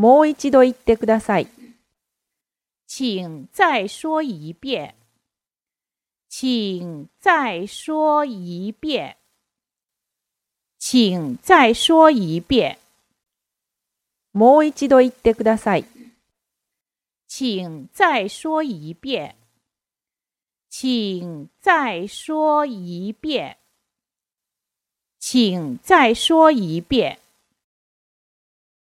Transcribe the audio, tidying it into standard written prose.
もう一度言ってください。请再说一遍。请再说一遍。请再说一遍。もう一度言ってください。请再说一遍。请再说一遍。请再说一遍。